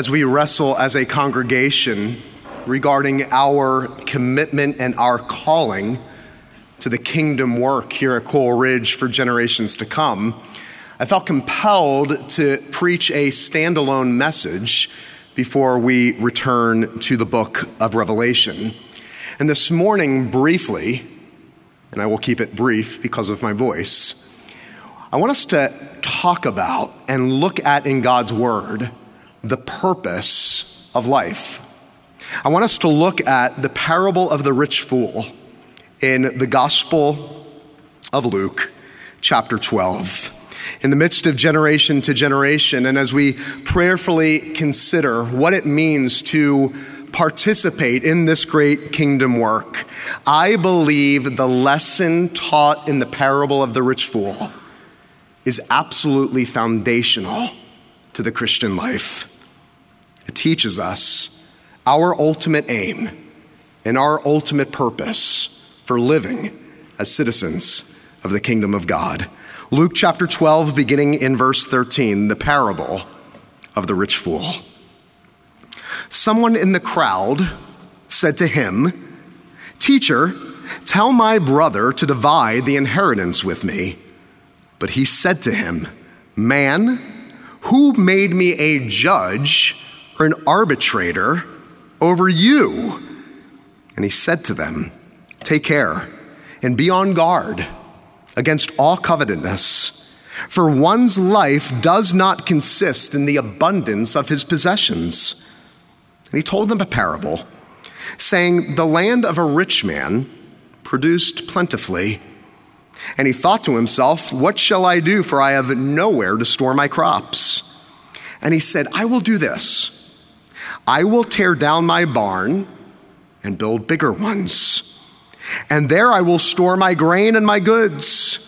as we wrestle as a congregation regarding our commitment and our calling to the kingdom work here at Coal Ridge for generations to come, I felt compelled to preach a standalone message before we return to the book of Revelation. And this morning, briefly, and I will keep it brief because of my voice, I want us to talk about and look at in God's Word the purpose of life. I want us to look at the parable of the rich fool in the Gospel of Luke, chapter 12. In the midst of generation to generation, and as we prayerfully consider what it means to participate in this great kingdom work, I believe the lesson taught in the parable of the rich fool is absolutely foundational to the Christian life. It teaches us our ultimate aim and our ultimate purpose for living as citizens of the kingdom of God. Luke chapter 12, beginning in verse 13, the parable of the rich fool. Someone in the crowd said to him, "Teacher, tell my brother to divide the inheritance with me." But he said to him, "Man, who made me a judge or an arbitrator over you?" And he said to them, "Take care and be on guard against all covetousness, for one's life does not consist in the abundance of his possessions." And he told them a parable, saying, "The land of a rich man produced plentifully. And he thought to himself, 'What shall I do? For I have nowhere to store my crops.' And he said, 'I will do this. I will tear down my barn and build bigger ones. And there I will store my grain and my goods.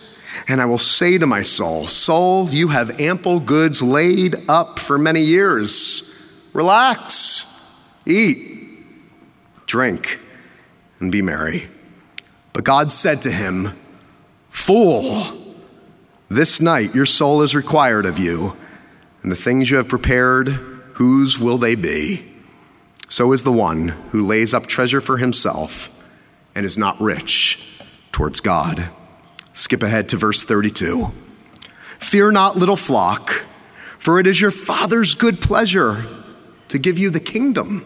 And I will say to my soul, soul, you have ample goods laid up for many years. Relax, eat, drink, and be merry.' But God said to him, 'Fool, this night your soul is required of you, and the things you have prepared, whose will they be? So is the one who lays up treasure for himself and is not rich towards God.'" Skip ahead to verse 32. "Fear not, little flock, for it is your Father's good pleasure to give you the kingdom.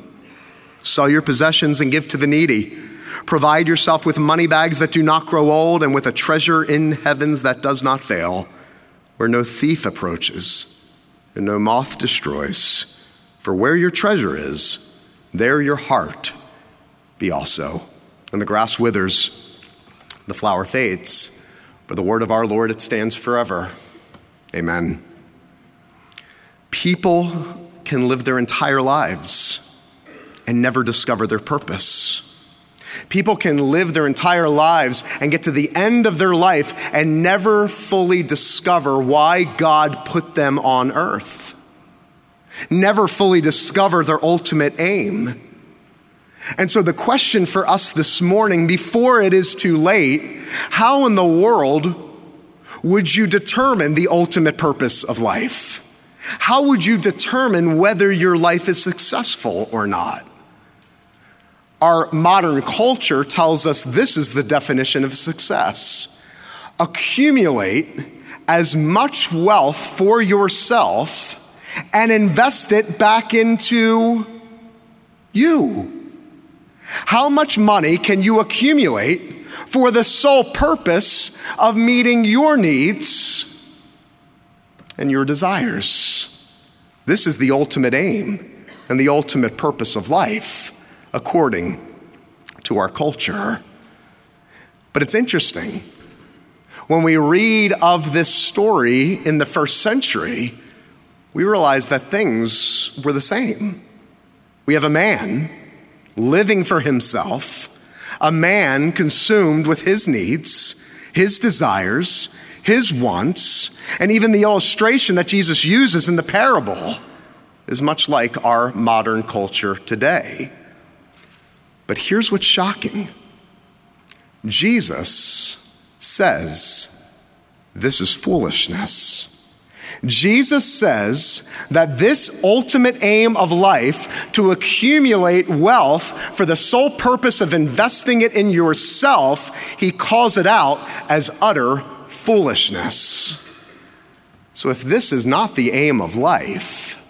Sell your possessions and give to the needy. Provide yourself with money bags that do not grow old and with a treasure in heavens that does not fail, where no thief approaches and no moth destroys. For where your treasure is, there your heart be also." And the grass withers, the flower fades, but the word of our Lord, it stands forever. Amen. People can live their entire lives and never discover their purpose. People can live their entire lives and get to the end of their life and never fully discover why God put them on earth. Never fully discover their ultimate aim. And so the question for us this morning, before it is too late, how in the world would you determine the ultimate purpose of life? How would you determine whether your life is successful or not? Our modern culture tells us this is the definition of success. Accumulate as much wealth for yourself and invest it back into you. How much money can you accumulate for the sole purpose of meeting your needs and your desires? This is the ultimate aim and the ultimate purpose of life, according to our culture. But it's interesting. When we read of this story in the first century, we realize that things were the same. We have a man living for himself, a man consumed with his needs, his desires, his wants, and even the illustration that Jesus uses in the parable is much like our modern culture today. But here's what's shocking. Jesus says, "This is foolishness." Jesus says that this ultimate aim of life, to accumulate wealth for the sole purpose of investing it in yourself, he calls it out as utter foolishness. So if this is not the aim of life,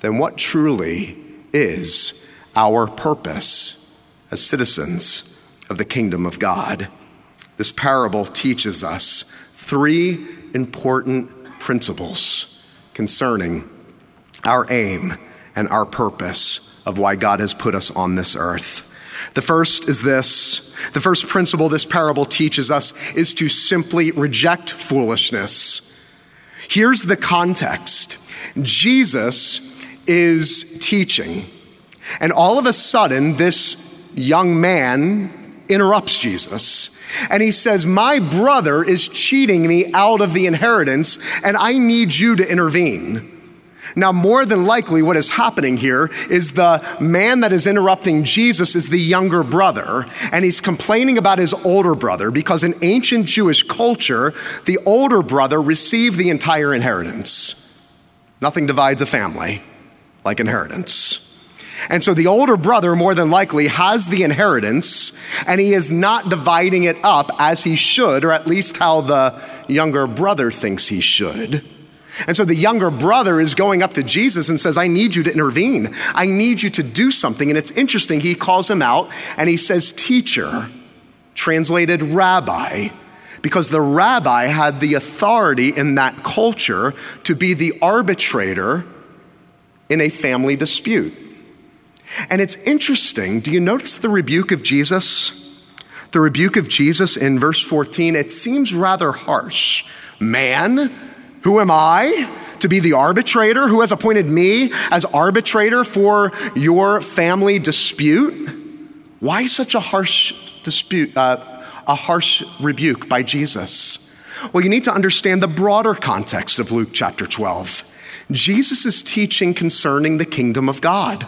then what truly is our purpose as citizens of the kingdom of God? This parable teaches us three important principles concerning our aim and our purpose of why God has put us on this earth. The first is this. The first principle this parable teaches us is to simply reject foolishness. Here's the context. Jesus is teaching, and all of a sudden, this young man interrupts Jesus, and he says, "My brother is cheating me out of the inheritance, and I need you to intervene." Now, more than likely, what is happening here is the man that is interrupting Jesus is the younger brother, and he's complaining about his older brother, because in ancient Jewish culture, the older brother received the entire inheritance. Nothing divides a family like inheritance. And so the older brother, more than likely, has the inheritance, and he is not dividing it up as he should, or at least how the younger brother thinks he should. And so the younger brother is going up to Jesus and says, "I need you to intervene. I need you to do something." And it's interesting, he calls him out and he says, "Teacher," translated rabbi, because the rabbi had the authority in that culture to be the arbitrator in a family dispute. And it's interesting, do you notice the rebuke of Jesus? The rebuke of Jesus in verse 14, it seems rather harsh. "Man, who am I to be the arbitrator? Who has appointed me as arbitrator for your family dispute?" Why such a harsh rebuke by Jesus? Well, you need to understand the broader context of Luke chapter 12. Jesus is teaching concerning the kingdom of God.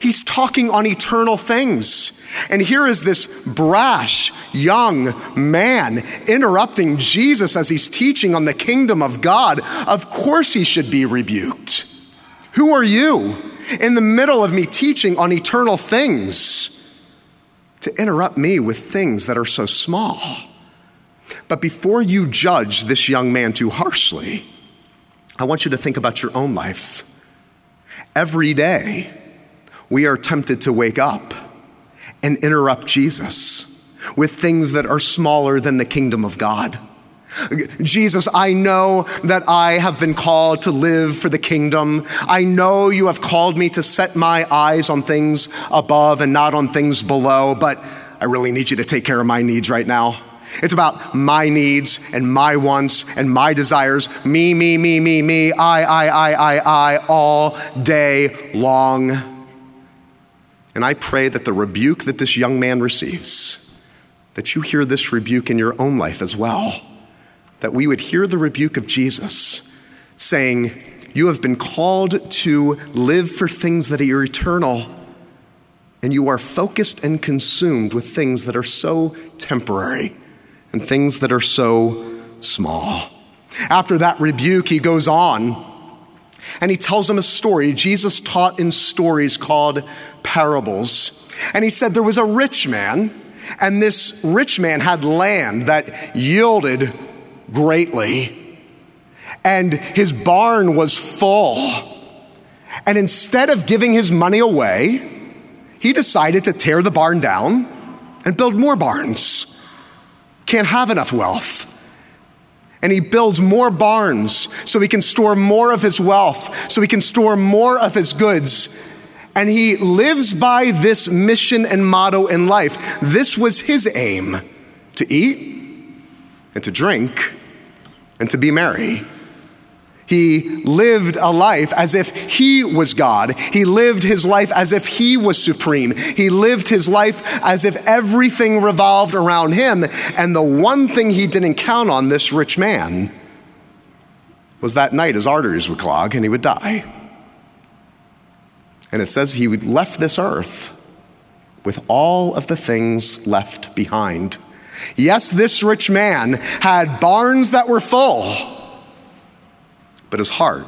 He's talking on eternal things. And here is this brash young man interrupting Jesus as he's teaching on the kingdom of God. Of course he should be rebuked. "Who are you, in the middle of me teaching on eternal things, to interrupt me with things that are so small?" But before you judge this young man too harshly, I want you to think about your own life. Every day, we are tempted to wake up and interrupt Jesus with things that are smaller than the kingdom of God. "Jesus, I know that I have been called to live for the kingdom. I know you have called me to set my eyes on things above and not on things below, but I really need you to take care of my needs right now. It's about my needs and my wants and my desires. Me, me, me, me, me, I, all day long." And I pray that the rebuke that this young man receives, that you hear this rebuke in your own life as well, that we would hear the rebuke of Jesus saying, "You have been called to live for things that are eternal, and you are focused and consumed with things that are so temporary and things that are so small." After that rebuke, he goes on and he tells him a story. Jesus taught in stories called parables. And he said there was a rich man, and this rich man had land that yielded greatly, and his barn was full. And instead of giving his money away, he decided to tear the barn down and build more barns. Can't have enough wealth. And he builds more barns so he can store more of his wealth, so he can store more of his goods. And he lives by this mission and motto in life. This was his aim: to eat and to drink and to be merry. He lived a life as if he was God. He lived his life as if he was supreme. He lived his life as if everything revolved around him. And the one thing he didn't count on, this rich man, was that night his arteries would clog and he would die. And it says he left this earth with all of the things left behind. Yes, this rich man had barns that were full, but his heart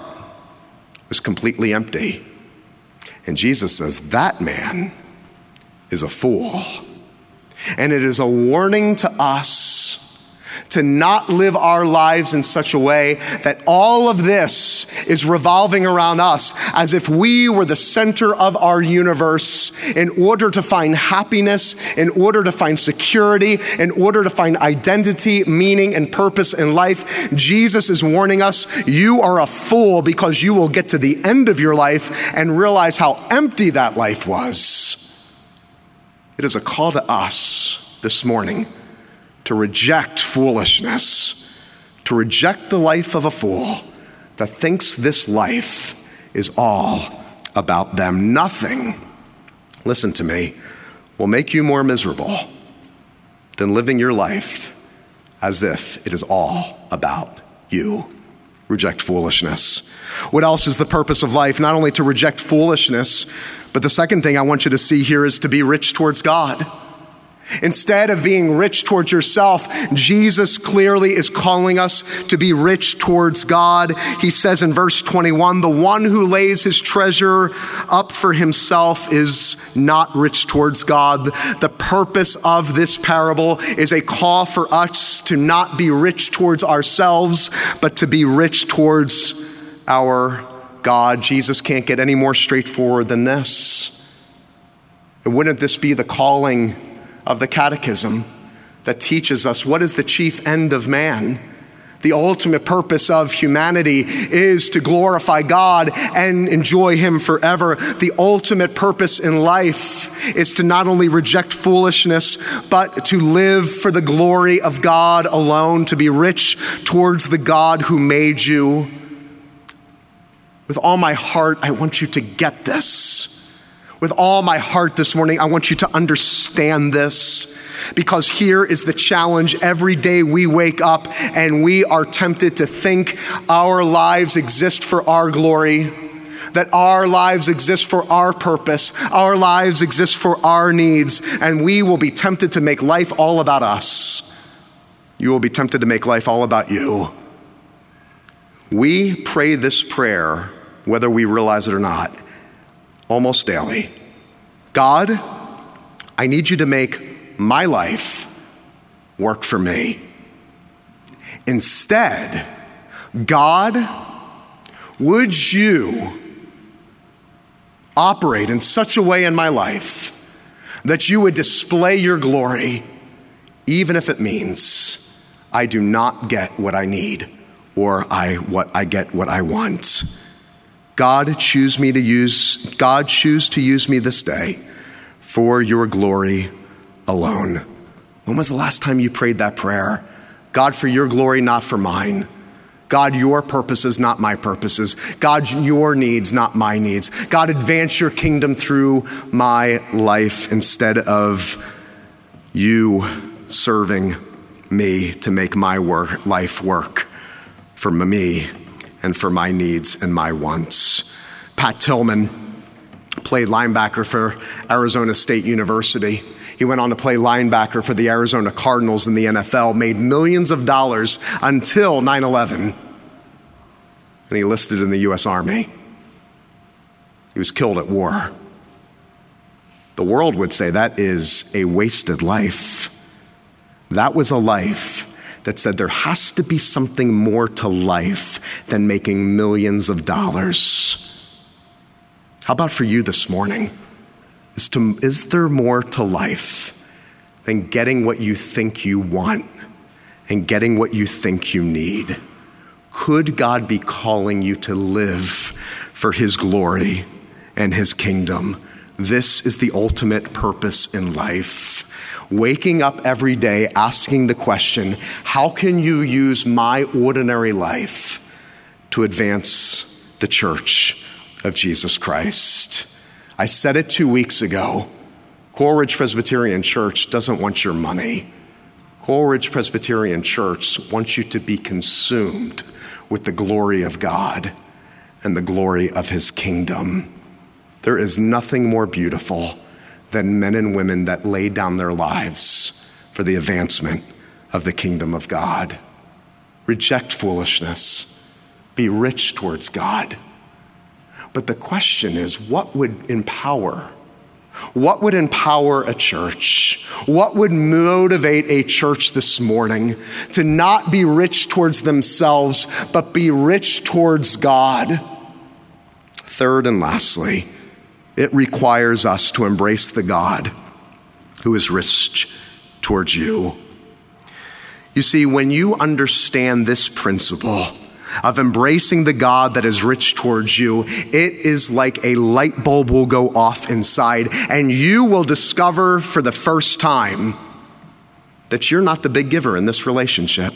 was completely empty. And Jesus says, that man is a fool. And it is a warning to us to not live our lives in such a way that all of this is revolving around us as if we were the center of our universe in order to find happiness, in order to find security, in order to find identity, meaning, and purpose in life. Jesus is warning us, you are a fool because you will get to the end of your life and realize how empty that life was. It is a call to us this morning to reject foolishness, to reject the life of a fool that thinks this life is all about them. Nothing, listen to me, will make you more miserable than living your life as if it is all about you. Reject foolishness. What else is the purpose of life? Not only to reject foolishness, but the second thing I want you to see here is to be rich towards God. Instead of being rich towards yourself, Jesus clearly is calling us to be rich towards God. He says in verse 21, the one who lays his treasure up for himself is not rich towards God. The purpose of this parable is a call for us to not be rich towards ourselves, but to be rich towards our God. Jesus can't get any more straightforward than this. And wouldn't this be the calling of the catechism that teaches us what is the chief end of man? The ultimate purpose of humanity is to glorify God and enjoy him forever. The ultimate purpose in life is to not only reject foolishness, but to live for the glory of God alone, to be rich towards the God who made you. With all my heart, I want you to get this. With all my heart this morning, I want you to understand this, because here is the challenge. Every day we wake up and we are tempted to think our lives exist for our glory, that our lives exist for our purpose, our lives exist for our needs, and we will be tempted to make life all about us. You will be tempted to make life all about you. We pray this prayer, whether we realize it or not, almost daily. God, I need you to make my life work for me. Instead, God, would you operate in such a way in my life that you would display your glory, even if it means I do not get what I need or I get what I want. God, choose to use me this day for your glory alone. When was the last time you prayed that prayer? God, for your glory, not for mine. God, your purposes, not my purposes. God, your needs, not my needs. God, advance your kingdom through my life instead of you serving me to make my life work for me and for my needs and my wants. Pat Tillman played linebacker for Arizona State University. He went on to play linebacker for the Arizona Cardinals in the NFL, made millions of dollars until 9/11, and he enlisted in the U.S. Army. He was killed at war. The world would say that is a wasted life. That was a life that said there has to be something more to life than making millions of dollars. How about for you this morning? Is there more to life than getting what you think you want and getting what you think you need? Could God be calling you to live for his glory and his kingdom? This is the ultimate purpose in life. Waking up every day asking the question, how can you use my ordinary life to advance the church of Jesus Christ? I said it 2 weeks ago. Coral Ridge Presbyterian Church doesn't want your money. Coral Ridge Presbyterian Church wants you to be consumed with the glory of God and the glory of his kingdom. There is nothing more beautiful than men and women that lay down their lives for the advancement of the kingdom of God. Reject foolishness. be rich towards God. But the question is, what would empower a church? What would motivate a church this morning to not be rich towards themselves, but be rich towards God? Third and lastly, it requires us to embrace the God who is rich towards you. You see, when you understand this principle of embracing the God that is rich towards you, it is like a light bulb will go off inside, and you will discover for the first time that you're not the big giver in this relationship,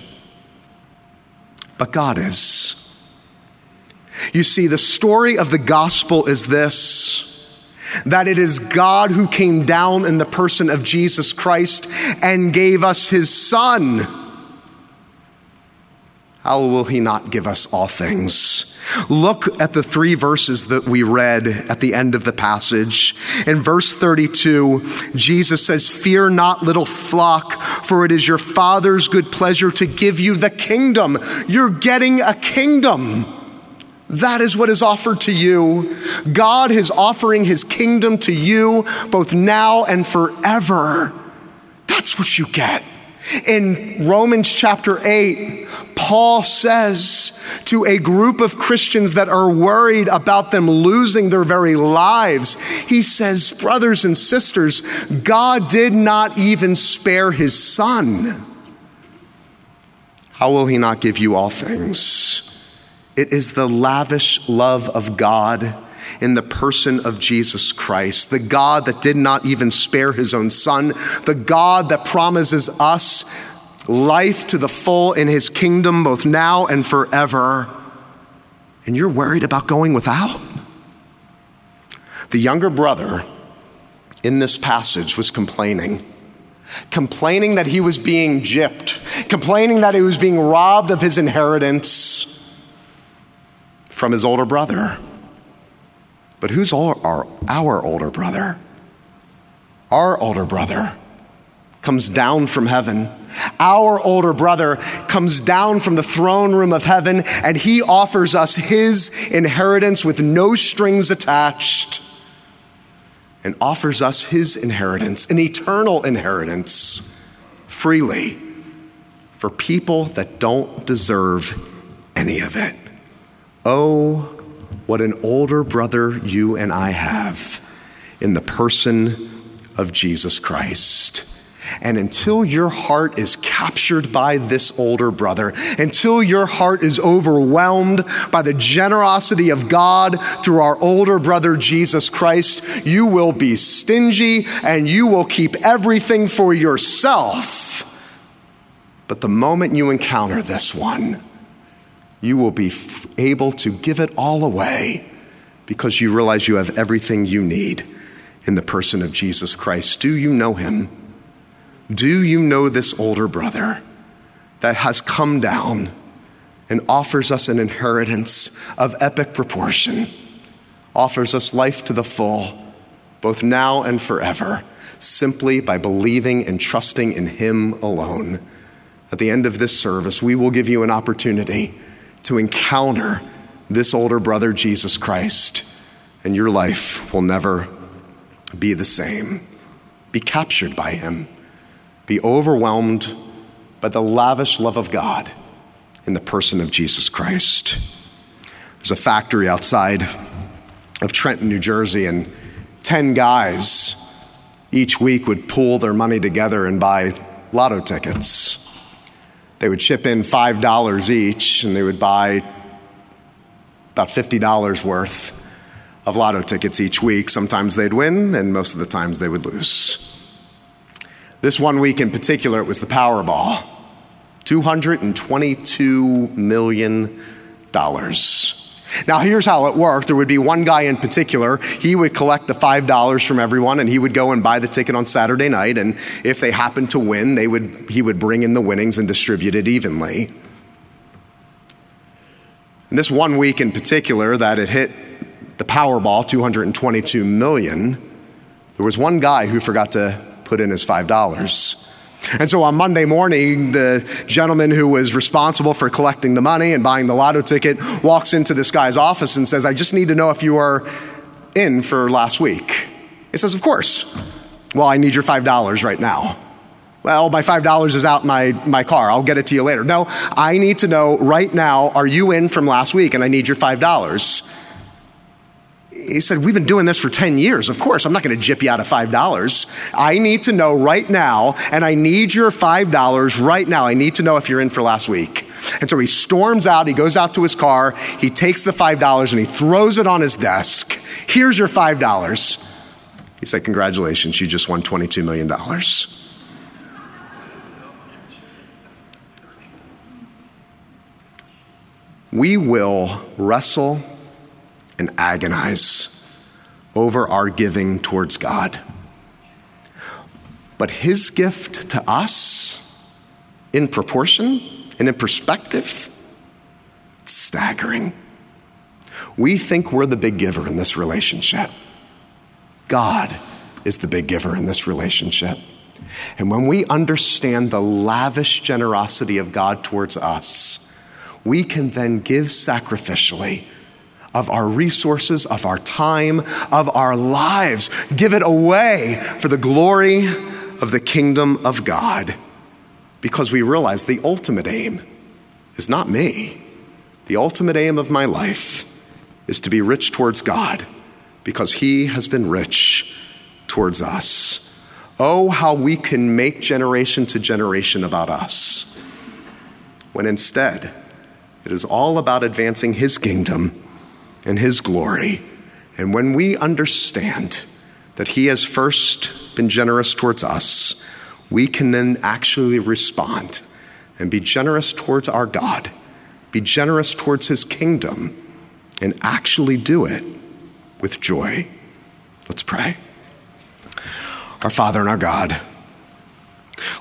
but God is. You see, the story of the gospel is this, that it is God who came down in the person of Jesus Christ and gave us his Son. How will he not give us all things? Look at the three verses that we read at the end of the passage. In verse 32, Jesus says, "Fear not, little flock, for it is your Father's good pleasure to give you the kingdom." You're getting a kingdom. That is what is offered to you. God is offering his kingdom to you both now and forever. That's what you get. In Romans chapter 8, Paul says to a group of Christians that are worried about them losing their very lives, he says, brothers and sisters, God did not even spare his Son. How will he not give you all things? It is the lavish love of God in the person of Jesus Christ, the God that did not even spare his own Son, the God that promises us life to the full in his kingdom, both now and forever. And you're worried about going without? The younger brother in this passage was complaining that he was being gypped, complaining that he was being robbed of his inheritance from his older brother. But who's our older brother? Our older brother comes down from heaven. Our older brother comes down from the throne room of heaven, and he offers us his inheritance with no strings attached, and offers us his inheritance, an eternal inheritance, freely for people that don't deserve any of it. Oh, what an older brother you and I have in the person of Jesus Christ. And until your heart is captured by this older brother, until your heart is overwhelmed by the generosity of God through our older brother Jesus Christ, you will be stingy and you will keep everything for yourself. But the moment you encounter this one, you will be able to give it all away because you realize you have everything you need in the person of Jesus Christ. Do you know him? Do you know this older brother that has come down and offers us an inheritance of epic proportion, offers us life to the full, both now and forever, simply by believing and trusting in him alone? At the end of this service, we will give you an opportunity to encounter this older brother, Jesus Christ, and your life will never be the same. Be captured by him. Be overwhelmed by the lavish love of God in the person of Jesus Christ. There's a factory outside of Trenton, New Jersey, and 10 guys each week would pool their money together and buy lotto tickets. They would chip in $5 each, and they would buy about $50 worth of lotto tickets each week. Sometimes they'd win, and most of the times they would lose. This one week in particular, it was the Powerball, $222 million. Now, here's how it worked. There would be one guy in particular. He would collect the $5 from everyone, and he would go and buy the ticket on Saturday night. And if they happened to win, he would bring in the winnings and distribute it evenly. And this one week in particular that it hit the Powerball, $222 million, there was one guy who forgot to put in his $5. And so on Monday morning, the gentleman who was responsible for collecting the money and buying the lotto ticket walks into this guy's office and says, I just need to know if you are in for last week. He says, of course. Well, I need your $5 right now. Well, my $5 is out in my car. I'll get it to you later. No, I need to know right now, are you in from last week? And I need your $5. He said, we've been doing this for 10 years. Of course, I'm not going to jip you out of $5. I need to know right now, and I need your $5 right now. I need to know if you're in for last week. And so he storms out, he goes out to his car, he takes the $5 and he throws it on his desk. Here's your $5. He said, congratulations, you just won $22 million. We will wrestle and agonize over our giving towards God. But his gift to us in proportion and in perspective, it's staggering. We think we're the big giver in this relationship. God is the big giver in this relationship. And when we understand the lavish generosity of God towards us, we can then give sacrificially of our resources, of our time, of our lives. Give it away for the glory of the kingdom of God, because we realize the ultimate aim is not me. The ultimate aim of my life is to be rich towards God, because he has been rich towards us. Oh, how we can make generation to generation about us, when instead it is all about advancing his kingdom and his glory. And when we understand that he has first been generous towards us, we can then actually respond and be generous towards our God, be generous towards his kingdom, and actually do it with joy. Let's pray. Our Father and our God,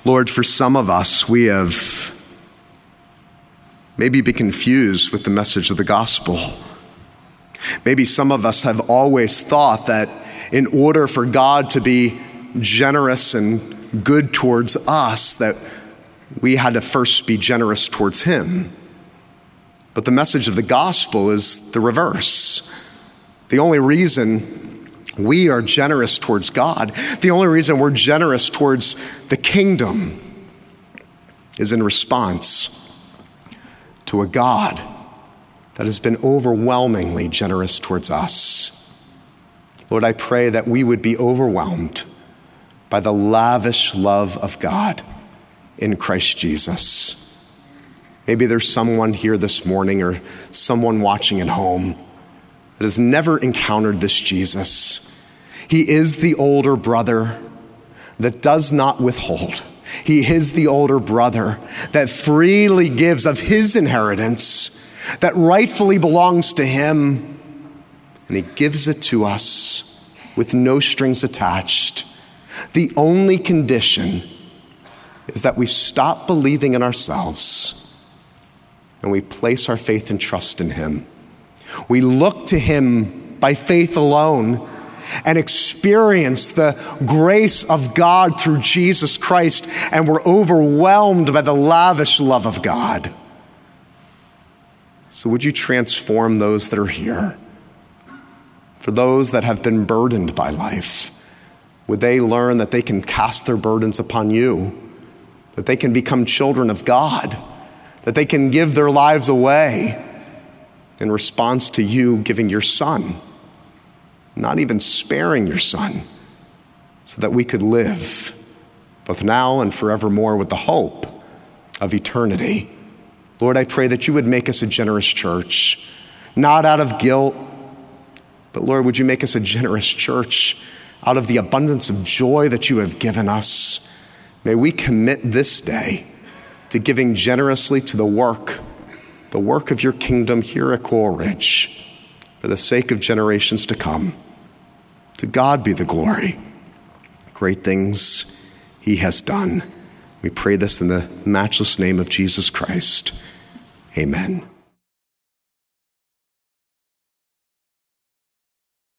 Lord, for some of us, we have maybe been confused with the message of the gospel. Maybe some of us have always thought that in order for God to be generous and good towards us, that we had to first be generous towards him. But the message of the gospel is the reverse. The only reason we are generous towards God, the only reason we're generous towards the kingdom, is in response to a God that has been overwhelmingly generous towards us. Lord, I pray that we would be overwhelmed by the lavish love of God in Christ Jesus. Maybe there's someone here this morning or someone watching at home that has never encountered this Jesus. He is the older brother that does not withhold. He is the older brother that freely gives of his inheritance that rightfully belongs to him, and he gives it to us with no strings attached. The only condition is that we stop believing in ourselves and we place our faith and trust in him. We look to him by faith alone and experience the grace of God through Jesus Christ, and we're overwhelmed by the lavish love of God. So would you transform those that are here? For those that have been burdened by life, would they learn that they can cast their burdens upon you, that they can become children of God, that they can give their lives away in response to you giving your son, not even sparing your son, so that we could live both now and forevermore with the hope of eternity. Lord, I pray that you would make us a generous church, not out of guilt, but Lord, would you make us a generous church out of the abundance of joy that you have given us? May we commit this day to giving generously to the work of your kingdom here at Coral Ridge, for the sake of generations to come. To God be the glory. Great things he has done. We pray this in the matchless name of Jesus Christ. Amen.